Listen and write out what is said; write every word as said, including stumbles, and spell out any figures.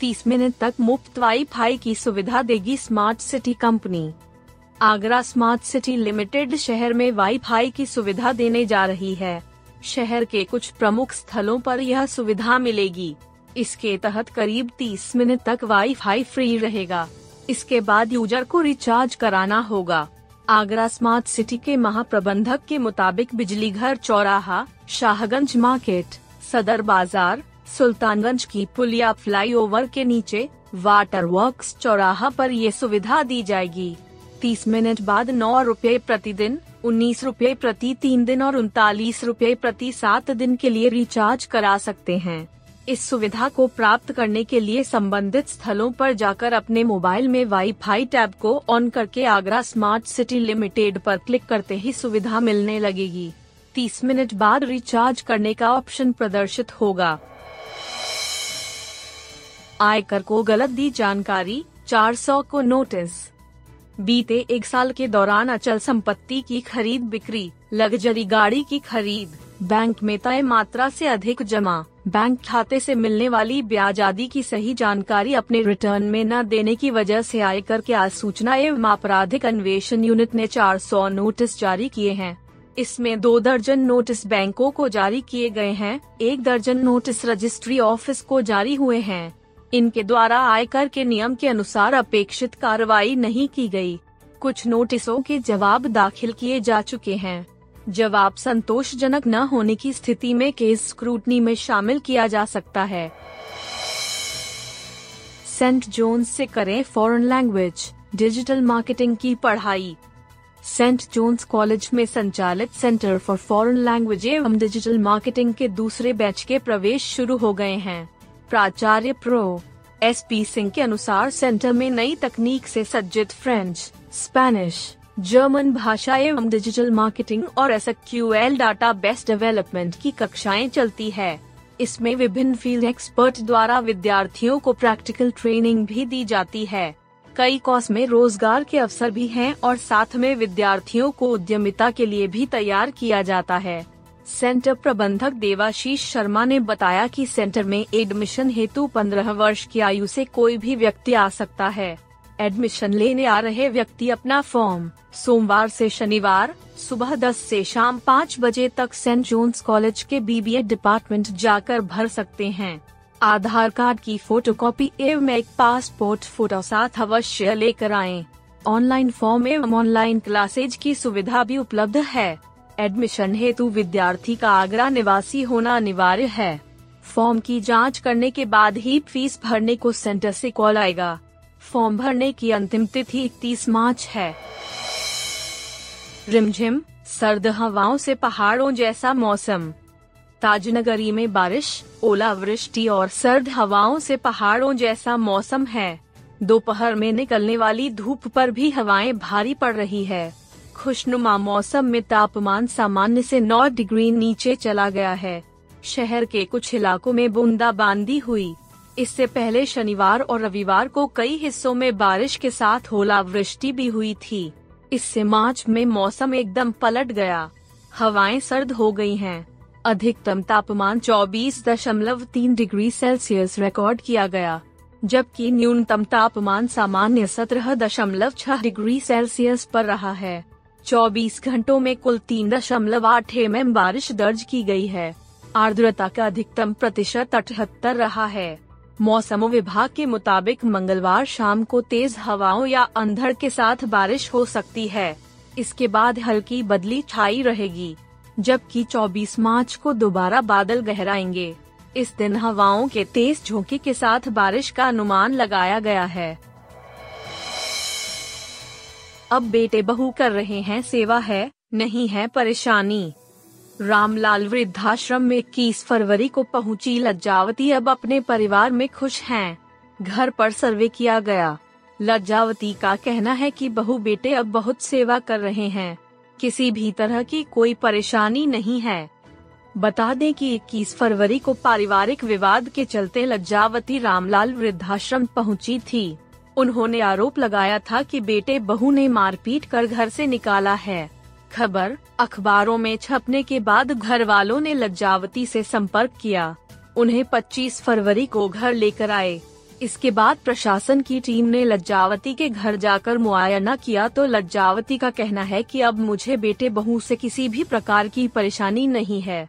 तीस मिनट तक मुफ्त वाई फाई की सुविधा देगी smart city company. Agra smart city limited शहर में वाई फाई की सुविधा देने जा रही है। शहर के कुछ प्रमुख स्थलों पर यह सुविधा मिलेगी। इसके तहत करीब तीस मिनट तक वाई फाई फ्री रहेगा। इसके बाद यूजर को रिचार्ज कराना होगा। आगरा स्मार्ट सिटी के महाप्रबंधक के मुताबिक बिजली घर चौराहा, शाहगंज मार्केट, सदर बाजार, सुल्तानगंज की पुलिया फ्लाईओवर के नीचे वाटर वर्क्स चौराहा पर ये सुविधा दी जाएगी। तीस मिनट बाद नौ रुपये प्रति दिन, उन्नीस रुपये प्रति तीन दिन और उनतालीस रुपये प्रति सात दिन के लिए रिचार्ज करा सकते हैं। इस सुविधा को प्राप्त करने के लिए संबंधित स्थलों पर जाकर अपने मोबाइल में वाई फाई टैब को ऑन करके आगरा स्मार्ट सिटी लिमिटेड पर क्लिक करते ही सुविधा मिलने लगेगी। तीस मिनट बाद रिचार्ज करने का ऑप्शन प्रदर्शित होगा। आयकर को गलत दी जानकारी, चार सौ को नोटिस। बीते एक साल के दौरान अचल संपत्ति की खरीद बिक्री, लग्जरी गाड़ी की खरीद, बैंक में तय मात्रा से अधिक जमा, बैंक खाते से मिलने वाली ब्याज आदि की सही जानकारी अपने रिटर्न में न देने की वजह से आयकर के आज सूचना एवं आपराधिक अन्वेषण यूनिट ने चार सौ नोटिस जारी किए हैं। इसमें दो दर्जन नोटिस बैंकों को जारी किए गए हैं, एक दर्जन नोटिस रजिस्ट्री ऑफिस को जारी हुए हैं। इनके द्वारा आयकर के नियम के अनुसार अपेक्षित कार्रवाई नहीं की गई। कुछ नोटिसों के जवाब दाखिल किए जा चुके हैं। जवाब संतोषजनक न होने की स्थिति में केस स्क्रूटनी में शामिल किया जा सकता है। सेंट जोन्स से करें फॉरेन लैंग्वेज, डिजिटल मार्केटिंग की पढ़ाई। सेंट जोन्स कॉलेज में संचालित सेंटर फॉर फॉरेन लैंग्वेज एवं डिजिटल मार्केटिंग के दूसरे बैच के प्रवेश शुरू हो गए हैं। प्राचार्य प्रो एस पी सिंह के अनुसार सेंटर में नई तकनीक से सज्जित फ्रेंच, स्पेनिश, जर्मन भाषा एवं डिजिटल मार्केटिंग और S Q L database development की कक्षाएं चलती है। इसमें विभिन्न फील्ड एक्सपर्ट द्वारा विद्यार्थियों को प्रैक्टिकल ट्रेनिंग भी दी जाती है। कई कोर्स में रोजगार के अवसर भी हैं और साथ में विद्यार्थियों को उद्यमिता के लिए भी तैयार किया जाता है। सेंटर प्रबंधक देवाशीष शर्मा ने बताया कि सेंटर में एडमिशन हेतु पंद्रह वर्ष की आयु से कोई भी व्यक्ति आ सकता है। एडमिशन लेने आ रहे व्यक्ति अपना फॉर्म सोमवार से शनिवार सुबह दस से शाम पाँच बजे तक सेंट जोन्स कॉलेज के बी बी ए डिपार्टमेंट जाकर भर सकते हैं। आधार कार्ड की फोटोकॉपी एवं एक पासपोर्ट फोटो साथ अवश्य लेकर आएं। ऑनलाइन फॉर्म एवं ऑनलाइन क्लासेज की सुविधा भी उपलब्ध है। एडमिशन हेतु विद्यार्थी का आगरा निवासी होना अनिवार्य है। फॉर्म की जांच करने के बाद ही फीस भरने को सेंटर से कॉल आएगा। फॉर्म भरने की अंतिम तिथि इकतीस मार्च है। रिमझिम सर्द हवाओं से पहाड़ों जैसा मौसम। ताजनगरी में बारिश, ओलावृष्टि और सर्द हवाओं से पहाड़ों जैसा मौसम है। दोपहर में निकलने वाली धूप पर भी हवाएं भारी पड़ रही है। खुशनुमा मौसम में तापमान सामान्य से नौ डिग्री नीचे चला गया है। शहर के कुछ इलाकों में बूंदाबांदी हुई। इससे पहले शनिवार और रविवार को कई हिस्सों में बारिश के साथ ओलावृष्टि भी हुई थी। इससे मार्च में मौसम एकदम पलट गया। हवाएं सर्द हो गई हैं। अधिकतम तापमान चौबीस दशमलव तीन डिग्री सेल्सियस रिकॉर्ड किया गया, जबकि न्यूनतम तापमान सामान्य सत्रह दशमलव छह डिग्री सेल्सियस पर रहा है। चौबीस घंटों में कुल तीन दशमलव आठ एम एम बारिश दर्ज की गई है। आर्द्रता का अधिकतम प्रतिशत अठहत्तर रहा है। मौसम विभाग के मुताबिक मंगलवार शाम को तेज हवाओं या अंधड़ के साथ बारिश हो सकती है। इसके बाद हल्की बदली छाई रहेगी, जबकि चौबीस मार्च को दोबारा बादल गहराएंगे। इस दिन हवाओं के तेज झोंके के साथ बारिश का अनुमान लगाया गया है। अब बेटे बहू कर रहे हैं सेवा है, नहीं है परेशानी। रामलाल वृद्धाश्रम में इक्कीस फरवरी को पहुंची लज्जावती, अब अपने परिवार में खुश हैं। घर पर सर्वे किया गया। लज्जावती का कहना है कि बहू बेटे अब बहुत सेवा कर रहे हैं, किसी भी तरह की कोई परेशानी नहीं है। बता दें कि इक्कीस फरवरी को पारिवारिक विवाद के चलते लज्जावती रामलाल वृद्धाश्रम पहुंची थी। उन्होंने आरोप लगाया था कि बेटे बहू ने मारपीट कर घर से निकाला है। खबर अखबारों में छपने के बाद घर वालों ने लज्जावती से संपर्क किया, उन्हें पच्चीस फरवरी को घर लेकर आए। इसके बाद प्रशासन की टीम ने लज्जावती के घर जाकर मुआयना किया तो लज्जावती का कहना है कि अब मुझे बेटे बहू से किसी भी प्रकार की परेशानी नहीं है।